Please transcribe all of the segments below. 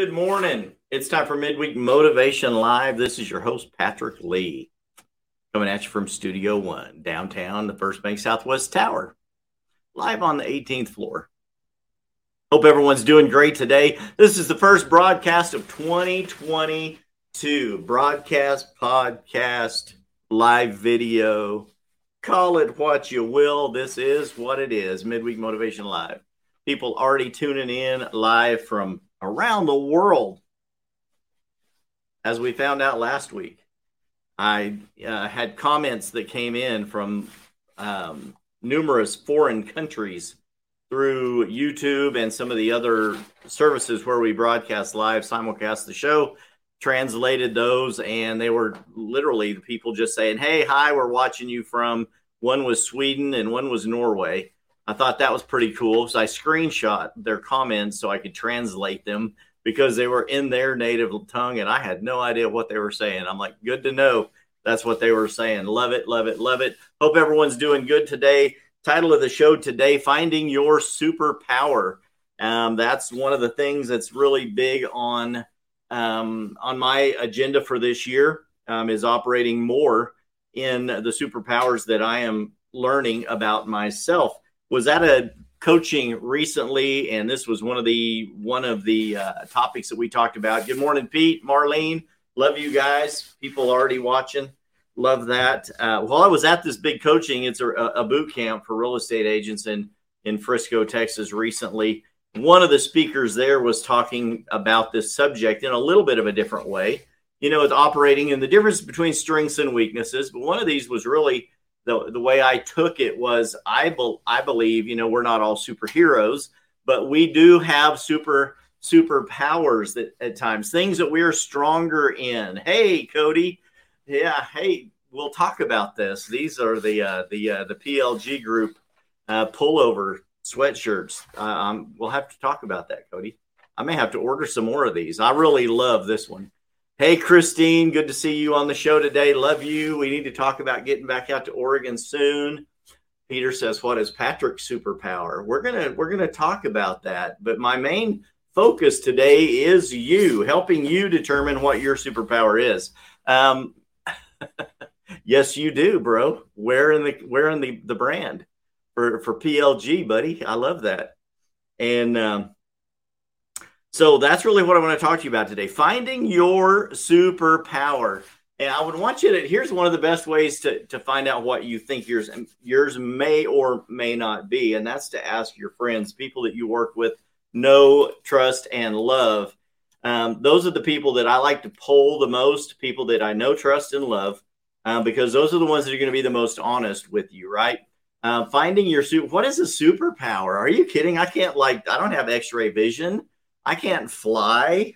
Good morning. It's time for Midweek Motivation Live. This is your host, Patrick Lee, coming at you from Studio One, downtown, the First Bank Southwest Tower, live on the 18th floor. Hope everyone's doing great today. This is the first broadcast of 2022. Broadcast, podcast, live video. Call it what you will. This is what it is, Midweek Motivation Live. People already tuning in live from around the world. As we found out last week, I had comments that came in from numerous foreign countries through YouTube and some of the other services where we broadcast live, simulcast the show, translated those, and they were literally the people just saying, hey, hi, we're watching you from, one was Sweden and one was Norway. I thought that was pretty cool, so I screenshot their comments so I could translate them because they were in their native tongue, and I had no idea what they were saying. I'm like, good to know that's what they were saying. Love it, love it, love it. Hope everyone's doing good today. Title of the show today, Finding Your Superpower. That's one of the things that's really big on my agenda for this year, is operating more in the superpowers that I am learning about myself. Was at a coaching recently, and this was one of the topics that we talked about. Good morning, Pete, Marlene. Love you guys. People already watching. Love that. While I was at this big coaching, it's a boot camp for real estate agents in Frisco, Texas recently. One of the speakers there was talking about this subject in a little bit of a different way. You know, it's operating and the difference between strengths and weaknesses. But one of these was really the way I took it was I believe, you know, we're not all superheroes, but we do have superpowers that at times, things that we are stronger in. Hey, Cody. Yeah. Hey, we'll talk about this. These are the PLG group pullover sweatshirts. We'll have to talk about that, Cody. I may have to order some more of these. I really love this one. Hey, Christine, good to see you on the show today. Love you. We need to talk about getting back out to Oregon soon. Peter says, what is Patrick's superpower? We're gonna talk about that. But my main focus today is you, helping you determine what your superpower is. Yes, you do, bro. We're in the brand for PLG, buddy. I love that. And so that's really what I want to talk to you about today. Finding your superpower. And I would want you to, here's one of the best ways to find out what you think yours may or may not be. And that's to ask your friends, people that you work with, know, trust, and love. Those are the people that I like to poll the most, people that I know, trust, and love, because those are the ones that are going to be the most honest with you, right? Finding your super. What is a superpower? Are you kidding? I don't have x-ray vision. I can't fly.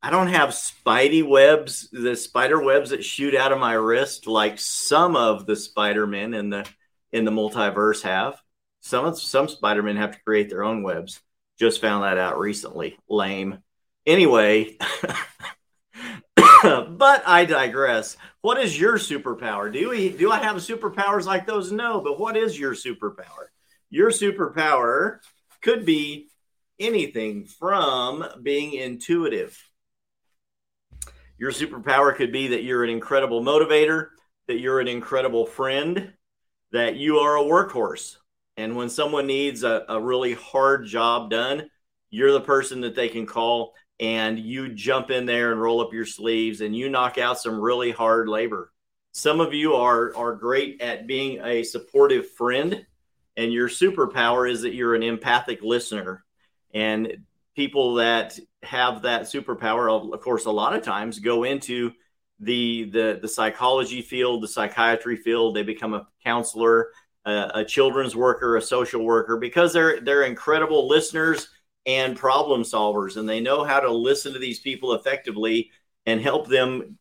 I don't have spider webs that shoot out of my wrist like some of the Spider-Men in the multiverse have. Some Spider-Men have to create their own webs. Just found that out recently. Lame. Anyway, but I digress. What is your superpower? Do I have superpowers like those? No, but what is your superpower? Your superpower could be anything from being intuitive. Your superpower could be that you're an incredible motivator, that you're an incredible friend, that you are a workhorse. And when someone needs a really hard job done, you're the person that they can call, and you jump in there and roll up your sleeves and you knock out some really hard labor. Some of you are great at being a supportive friend, and your superpower is that you're an empathic listener. And people that have that superpower, of course, a lot of times go into the psychology field, the psychiatry field. They become a counselor, a children's worker, a social worker, because they're incredible listeners and problem solvers, and they know how to listen to these people effectively and help them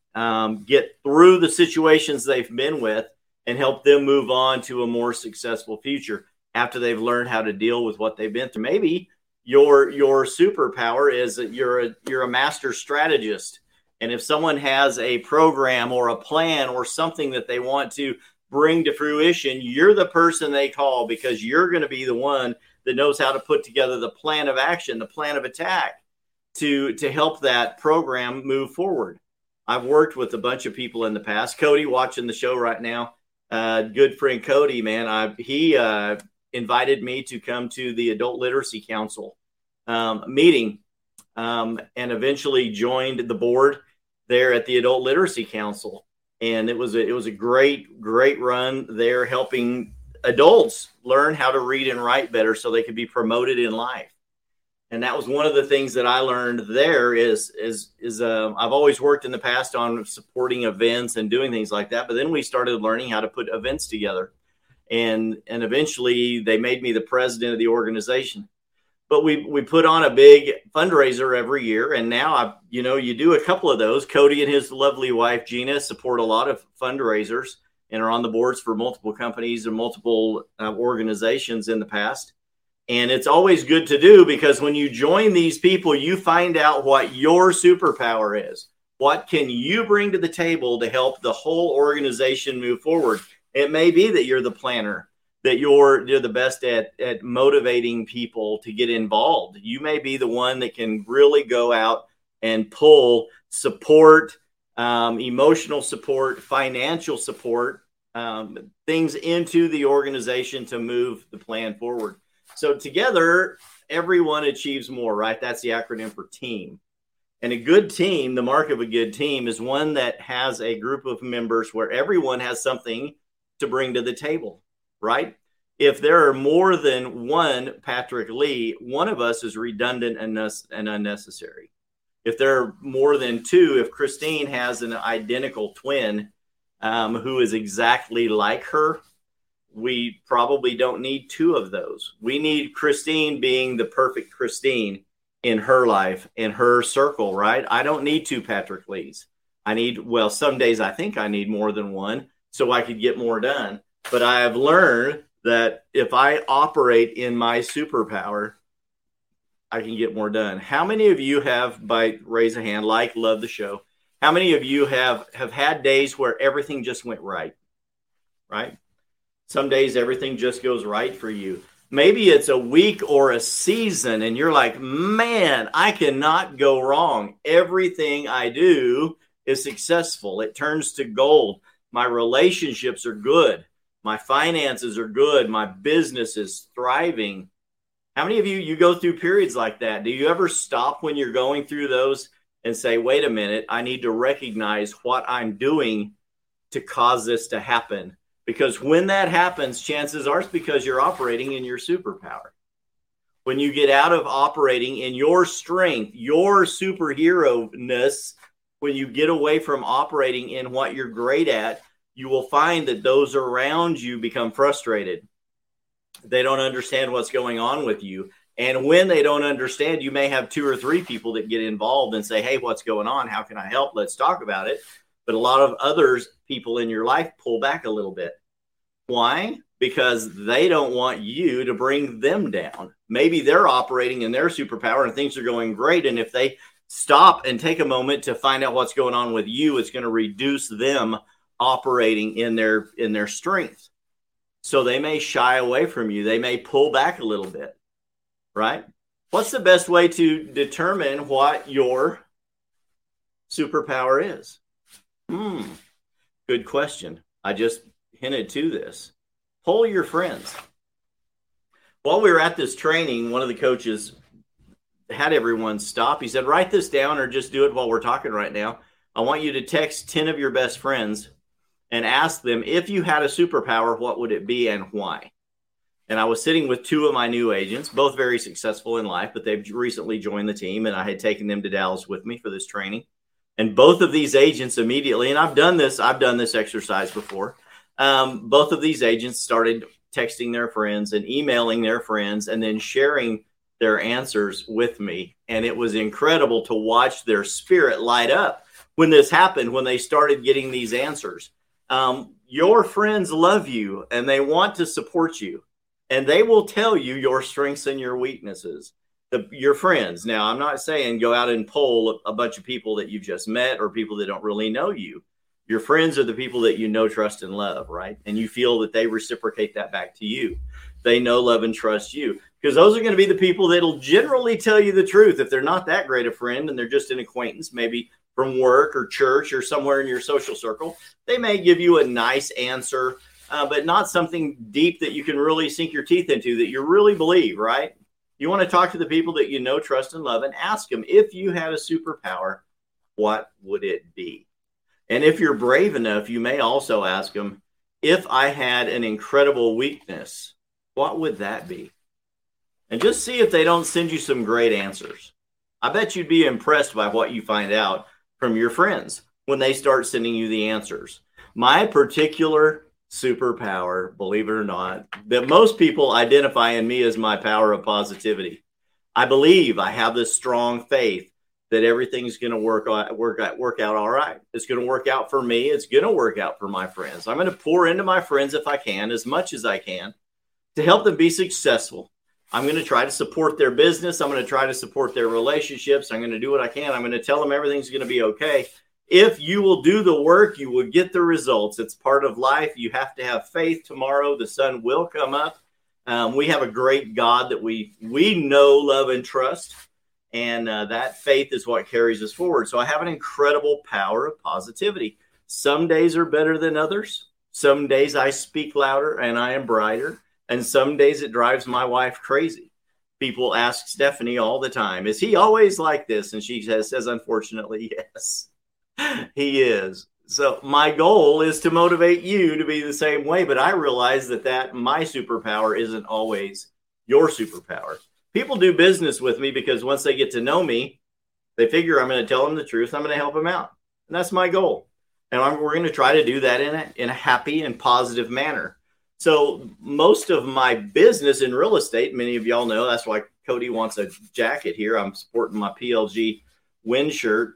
get through the situations they've been with and help them move on to a more successful future after they've learned how to deal with what they've been through. Maybe your superpower is that you're a master strategist. And if someone has a program or a plan or something that they want to bring to fruition, you're the person they call because you're going to be the one that knows how to put together the plan of action, the plan of attack. to help that program move forward. I've worked with a bunch of people in the past. Cody, watching the show right now, good friend Cody, man, he invited me to come to the Adult Literacy Council meeting and eventually joined the board there at the Adult Literacy Council. And it was a great run there, helping adults learn how to read and write better so they could be promoted in life. And that was one of the things that I learned there is I've always worked in the past on supporting events and doing things like that. But then we started learning how to put events together. And eventually they made me the president of the organization. But we put on a big fundraiser every year. And now, you do a couple of those. Cody and his lovely wife, Gina, support a lot of fundraisers and are on the boards for multiple companies and multiple organizations in the past. And it's always good to do, because when you join these people, you find out what your superpower is. What can you bring to the table to help the whole organization move forward? It may be that you're the planner, that you're the best at motivating people to get involved. You may be the one that can really go out and pull support, emotional support, financial support, things into the organization to move the plan forward. So together, everyone achieves more, right? That's the acronym for team. And a good team, the mark of a good team, is one that has a group of members where everyone has something to bring to the table, right? If there are more than one Patrick Lee, one of us is redundant and unnecessary. If there are more than two, if Christine has an identical twin who is exactly like her, we probably don't need two of those. We need Christine being the perfect Christine in her life, in her circle, right? I don't need two Patrick Lees. Some days I think I need more than one so I could get more done. But I have learned that if I operate in my superpower, I can get more done. How many of you have, by raise a hand, love the show. How many of you have had days where everything just went right? Some days everything just goes right for you. Maybe it's a week or a season and you're like, man, I cannot go wrong. Everything I do is successful. It turns to gold. My relationships are good. My finances are good. My business is thriving. How many of you go through periods like that? Do you ever stop when you're going through those and say, wait a minute, I need to recognize what I'm doing to cause this to happen? Because when that happens, chances are it's because you're operating in your superpower. When you get out of operating in your strength, your superhero-ness, when you get away from operating in what you're great at, you will find that those around you become frustrated. They don't understand what's going on with you. And when they don't understand, you may have two or three people that get involved and say, hey, what's going on? How can I help? Let's talk about it. But a lot of people in your life pull back a little bit. Why? Because they don't want you to bring them down. Maybe they're operating in their superpower and things are going great. And if they stop and take a moment to find out what's going on with you, it's going to reduce them operating in their strength. So they may shy away from you. They may pull back a little bit, right? What's the best way to determine what your superpower is? Good question. I just hinted to this. Poll your friends. While we were at this training, one of the coaches had everyone stop. He said, write this down or just do it while we're talking right now. I want you to text 10 of your best friends and ask them, if you had a superpower, what would it be and why? And I was sitting with two of my new agents, both very successful in life, but they've recently joined the team, and I had taken them to Dallas with me for this training. And both of these agents immediately, and I've done this exercise before. Both of these agents started texting their friends and emailing their friends and then sharing their answers with me. And it was incredible to watch their spirit light up when this happened, when they started getting these answers. Your friends love you and they want to support you, and they will tell you your strengths and your weaknesses. Your friends. Now, I'm not saying go out and poll a bunch of people that you've just met or people that don't really know you. Your friends are the people that you know, trust, and love, right? And you feel that they reciprocate that back to you. they know, love, and trust you. Because those are going to be the people that'll generally tell you the truth. If they're not that great a friend and they're just an acquaintance, maybe from work or church or somewhere in your social circle, they may give you a nice answer, but not something deep that you can really sink your teeth into that you really believe, right? You want to talk to the people that you know, trust, and love, and ask them, if you had a superpower, what would it be? And if you're brave enough, you may also ask them, if I had an incredible weakness, what would that be? And just see if they don't send you some great answers. I bet you'd be impressed by what you find out from your friends when they start sending you the answers. My particular superpower, believe it or not, that most people identify in me as my power of positivity. I believe I have this strong faith that everything's going to work out all right. It's going to work out for me. It's going to work out for my friends. I'm going to pour into my friends if I can, as much as I can, to help them be successful. I'm going to try to support their business. I'm going to try to support their relationships. I'm going to do what I can. I'm going to tell them everything's going to be okay. If you will do the work, you will get the results. It's part of life. You have to have faith. Tomorrow, the sun will come up. We have a great God that we know, love, and trust. And that faith is what carries us forward. So I have an incredible power of positivity. Some days are better than others. Some days I speak louder and I am brighter. And some days it drives my wife crazy. People ask Stephanie all the time, is he always like this? And she says, unfortunately, yes, he is. So my goal is to motivate you to be the same way. But I realize that my superpower isn't always your superpower. People do business with me because once they get to know me, they figure I'm going to tell them the truth. I'm going to help them out. And that's my goal. And we're going to try to do that in a happy and positive manner. So most of my business in real estate, many of y'all know, that's why Cody wants a jacket here. I'm sporting my PLG wind shirt.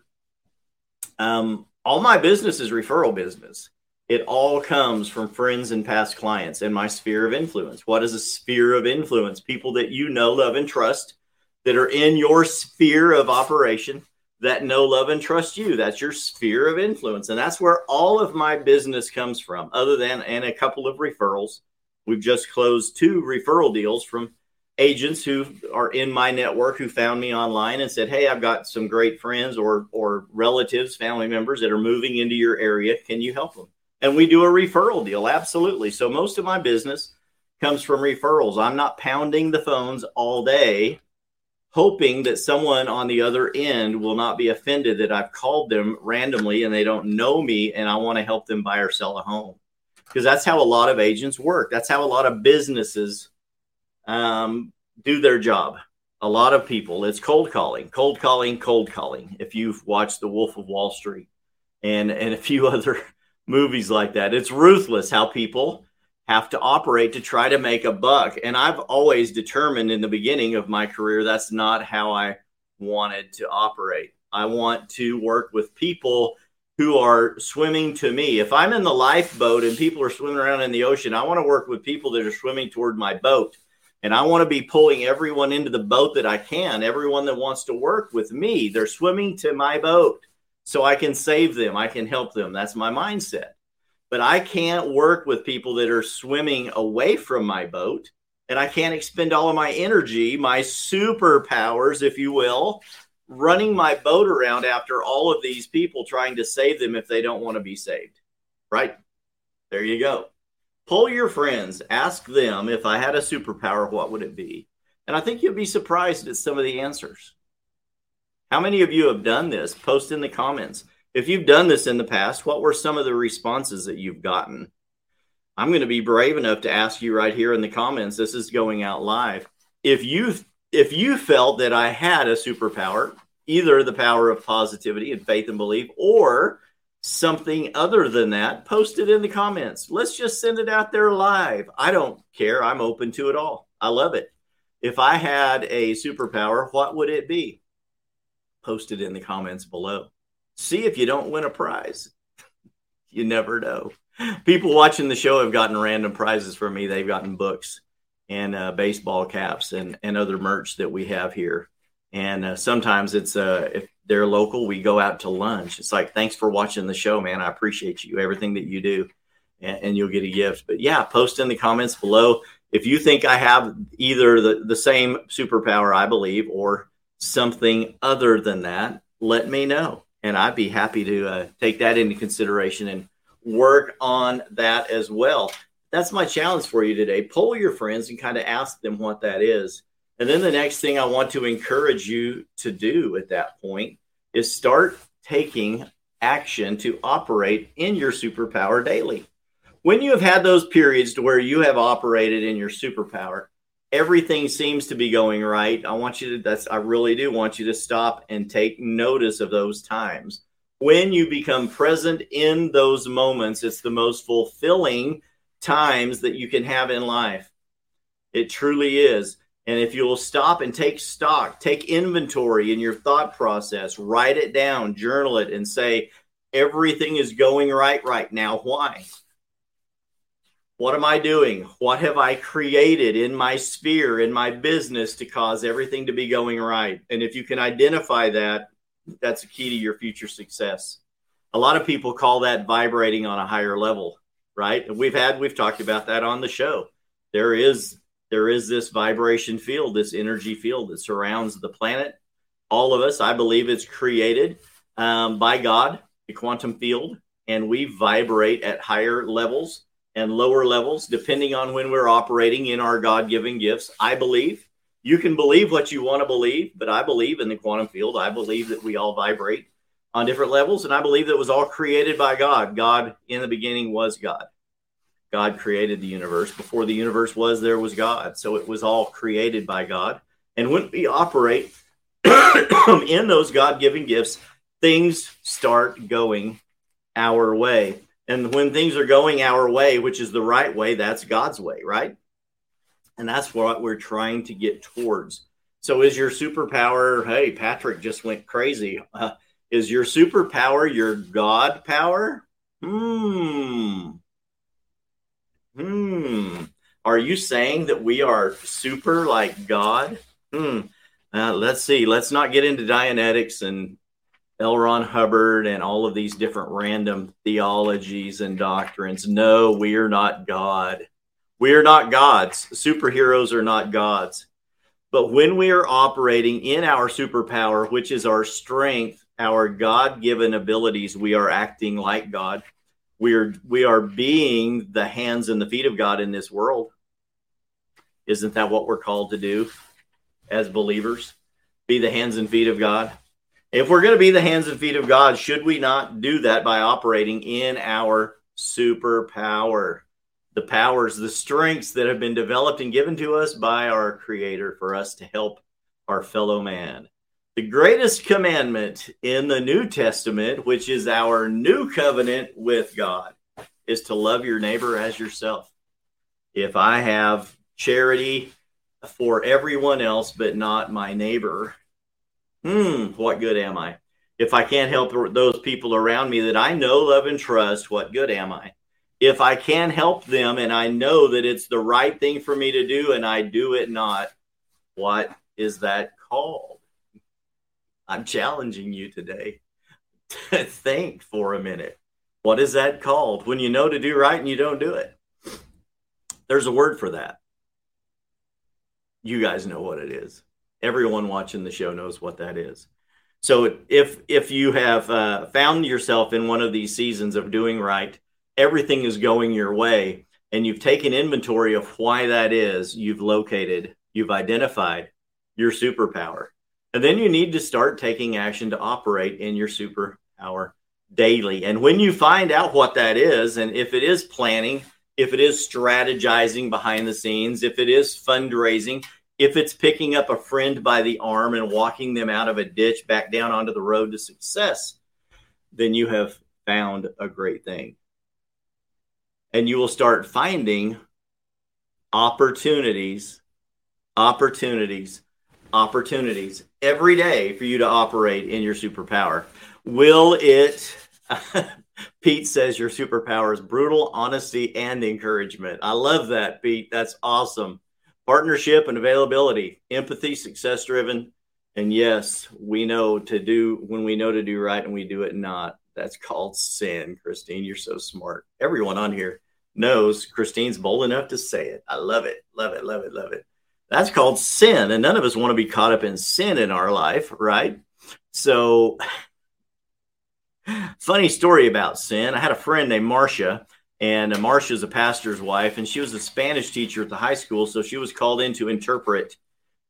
All my business is referral business. It all comes from friends and past clients and my sphere of influence. What is a sphere of influence? People that you know, love, and trust that are in your sphere of operation that know, love, and trust you. That's your sphere of influence. And that's where all of my business comes from, other than and a couple of referrals. We've just closed 2 referral deals from agents who are in my network who found me online and said, hey, I've got some great friends or relatives, family members that are moving into your area. Can you help them? And we do a referral deal. Absolutely. So most of my business comes from referrals. I'm not pounding the phones all day, hoping that someone on the other end will not be offended that I've called them randomly and they don't know me and I want to help them buy or sell a home. Because that's how a lot of agents work. That's how a lot of businesses do their job. A lot of people, it's cold calling, cold calling, cold calling. If you've watched The Wolf of Wall Street and a few other movies like that, it's ruthless how people have to operate to try to make a buck. And I've always determined in the beginning of my career, that's not how I wanted to operate. I want to work with people who are swimming to me. If I'm in the lifeboat and people are swimming around in the ocean, I want to work with people that are swimming toward my boat. And I want to be pulling everyone into the boat that I can. Everyone that wants to work with me, they're swimming to my boat so I can save them. I can help them. That's my mindset. But I can't work with people that are swimming away from my boat, and I can't expend all of my energy, my superpowers, if you will, running my boat around after all of these people trying to save them if they don't want to be saved, right? There you go. Poll your friends. Ask them, if I had a superpower, what would it be? And I think you'll be surprised at some of the answers. How many of you have done this? Post in the comments. If you've done this in the past, what were some of the responses that you've gotten? I'm going to be brave enough to ask you right here in the comments. This is going out live. If you felt that I had a superpower, either the power of positivity and faith and belief or something other than that, post it in the comments. Let's just send it out there live. I don't care. I'm open to it all. I love it. If I had a superpower, what would it be? Post it in the comments below. See if you don't win a prize. You never know. People watching the show have gotten random prizes from me. They've gotten books and baseball caps and other merch that we have here. And sometimes it's if they're local, we go out to lunch. It's like, thanks for watching the show, man. I appreciate you, everything that you do, and you'll get a gift. But yeah, post in the comments below. if you think I have either the same superpower, I believe, or something other than that, let me know. And I'd be happy to take that into consideration and work on that as well. That's my challenge for you today. Poll your friends and kind of ask them what that is. And then the next thing I want to encourage you to do at that point is start taking action to operate in your superpower daily. When you have had those periods to where you have operated in your superpower, everything seems to be going right. I want you to, I really do want you to stop and take notice of those times. When you become present in those moments, it's the most fulfilling times that you can have in life. It truly is. And if you'll stop and take stock, take inventory in your thought process, write it down, journal it, and say, everything is going right now. Why? What am I doing? What have I created in my sphere, in my business to cause everything to be going right? And if you can identify that, that's a key to your future success. A lot of people call that vibrating on a higher level, right? And we've talked about that on the show. There is this vibration field, this energy field that surrounds the planet. All of us, I believe it's created by God, the quantum field, and we vibrate at higher levels and lower levels, depending on when we're operating in our God-given gifts. I believe you can believe what you want to believe, but I believe in the quantum field. I believe that we all vibrate on different levels. And I believe that it was all created by God. God in the beginning was God. God created the universe. Before the universe was, there was God. So it was all created by God. And when we operate in those God-given gifts, things start going our way. And when things are going our way, which is the right way, that's God's way, right? And that's what we're trying to get towards. So is your superpower, hey, Patrick just went crazy. Is your superpower your God power? Are you saying that we are super like God? Let's see. Let's not get into Dianetics and L. Ron Hubbard and all of these different random theologies and doctrines. No, we are not God. We are not gods. Superheroes are not gods. But when we are operating in our superpower, which is our strength, our God-given abilities, we are acting like God. We are being the hands and the feet of God in this world. Isn't that what we're called to do as believers? Be the hands and feet of God. If we're going to be the hands and feet of God, should we not do that by operating in our superpower? The powers, the strengths that have been developed and given to us by our Creator for us to help our fellow man. The greatest commandment in the New Testament, which is our new covenant with God, is to love your neighbor as yourself. If I have charity for everyone else but not my neighbor, what good am I? If I can't help those people around me that I know, love, and trust, what good am I? If I can help them and I know that it's the right thing for me to do and I do it not, what is that called? I'm challenging you today. Think for a minute. What is that called? When you know to do right and you don't do it. There's a word for that. You guys know what it is. Everyone watching the show knows what that is. So if you have found yourself in one of these seasons of doing right, everything is going your way, and you've taken inventory of why that is, you've located, you've identified your superpower. And then you need to start taking action to operate in your superpower daily. And when you find out what that is, and if it is planning, if it is strategizing behind the scenes, if it is fundraising, if it's picking up a friend by the arm and walking them out of a ditch back down onto the road to success, then you have found a great thing. And you will start finding opportunities every day for you to operate in your superpower. Will it, Pete says your superpower is brutal honesty and encouragement. I love that, Pete. That's awesome. Partnership and availability, empathy, success-driven, and yes, we know to do when we know to do right and we do it not. That's called sin, Christine. You're so smart. Everyone on here knows Christine's bold enough to say it. I love it. Love it. Love it. Love it. That's called sin. And none of us want to be caught up in sin in our life, right? So funny story about sin. I had a friend named Marcia, and Marcia's a pastor's wife, and she was a Spanish teacher at the high school. So she was called in to interpret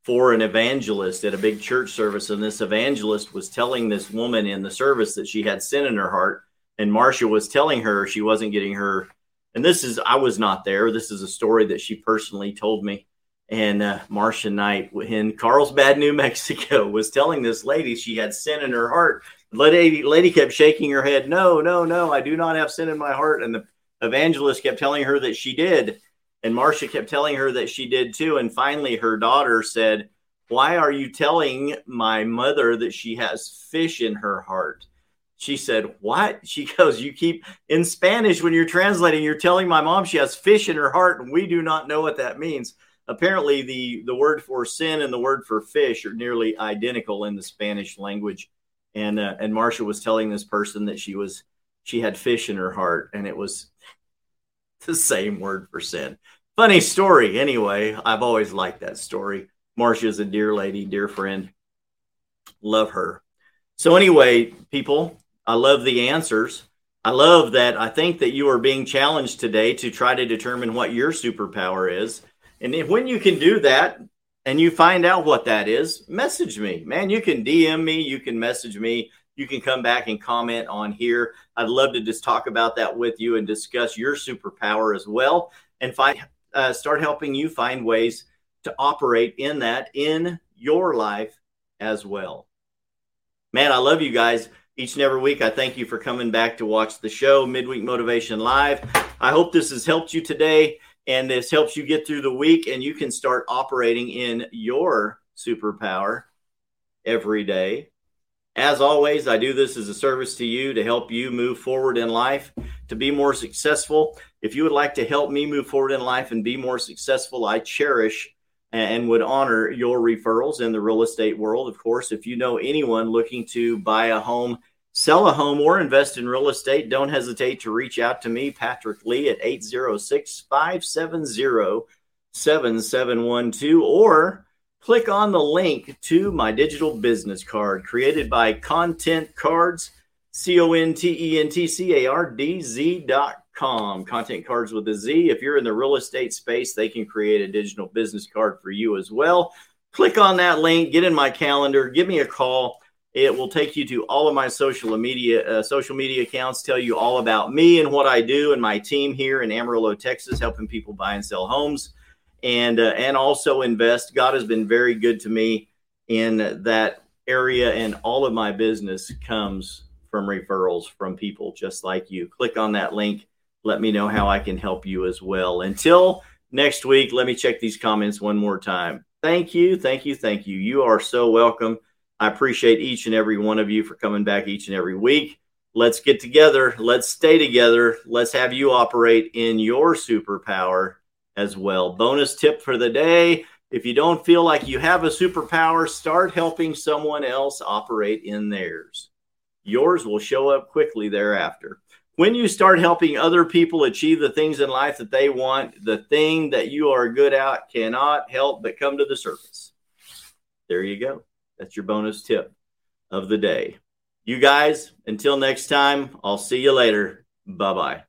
for an evangelist at a big church service. And this evangelist was telling this woman in the service that she had sin in her heart. And Marcia was telling her she wasn't getting her. And this is, I was not there. This is a story that she personally told me. And Marcia Knight in Carlsbad, New Mexico, was telling this lady she had sin in her heart. Lady kept shaking her head. No, no, no, I do not have sin in my heart. And the evangelist kept telling her that she did. And Marcia kept telling her that she did too. And finally, her daughter said, why are you telling my mother that she has fish in her heart? She said, what? She goes, you keep, in Spanish, when you're translating, you're telling my mom she has fish in her heart, and we do not know what that means. Apparently, the word for sin and the word for fish are nearly identical in the Spanish language. And Marcia was telling this person that she had fish in her heart, and it was the same word for sin. Funny story. Anyway, I've always liked that story. Marcia's a dear lady, dear friend. Love her. So anyway, people, I love the answers. I love that. I think that you are being challenged today to try to determine what your superpower is. And if, when you can do that and you find out what that is, message me, man. You can DM me. You can message me. You can come back and comment on here. I'd love to just talk about that with you and discuss your superpower as well, and start helping you find ways to operate in that in your life as well. Man, I love you guys. Each and every week, I thank you for coming back to watch the show, Midweek Motivation Live. I hope this has helped you today, and this helps you get through the week, and you can start operating in your superpower every day. As always, I do this as a service to you to help you move forward in life, to be more successful. If you would like to help me move forward in life and be more successful, I cherish and would honor your referrals in the real estate world. Of course, if you know anyone looking to buy a home, sell a home, or invest in real estate, don't hesitate to reach out to me, Patrick Lee, at 806-570-7712, or click on the link to my digital business card created by Content Cards, ContentCards.com. Content Cards with a Z. If you're in the real estate space, they can create a digital business card for you as well. Click on that link, get in my calendar, give me a call. It will take you to all of my social media accounts, tell you all about me and what I do and my team here in Amarillo, Texas, helping people buy and sell homes. And also invest. God has been very good to me in that area, and all of my business comes from referrals from people just like you. Click on that link. Let me know how I can help you as well. Until next week, let me check these comments one more time. Thank you. Thank you. Thank you. You are so welcome. I appreciate each and every one of you for coming back each and every week. Let's get together. Let's stay together. Let's have you operate in your superpower as well. Bonus tip for the day. If you don't feel like you have a superpower, start helping someone else operate in theirs. Yours will show up quickly thereafter. When you start helping other people achieve the things in life that they want, the thing that you are good at cannot help but come to the surface. There you go. That's your bonus tip of the day. You guys, until next time, I'll see you later. Bye-bye.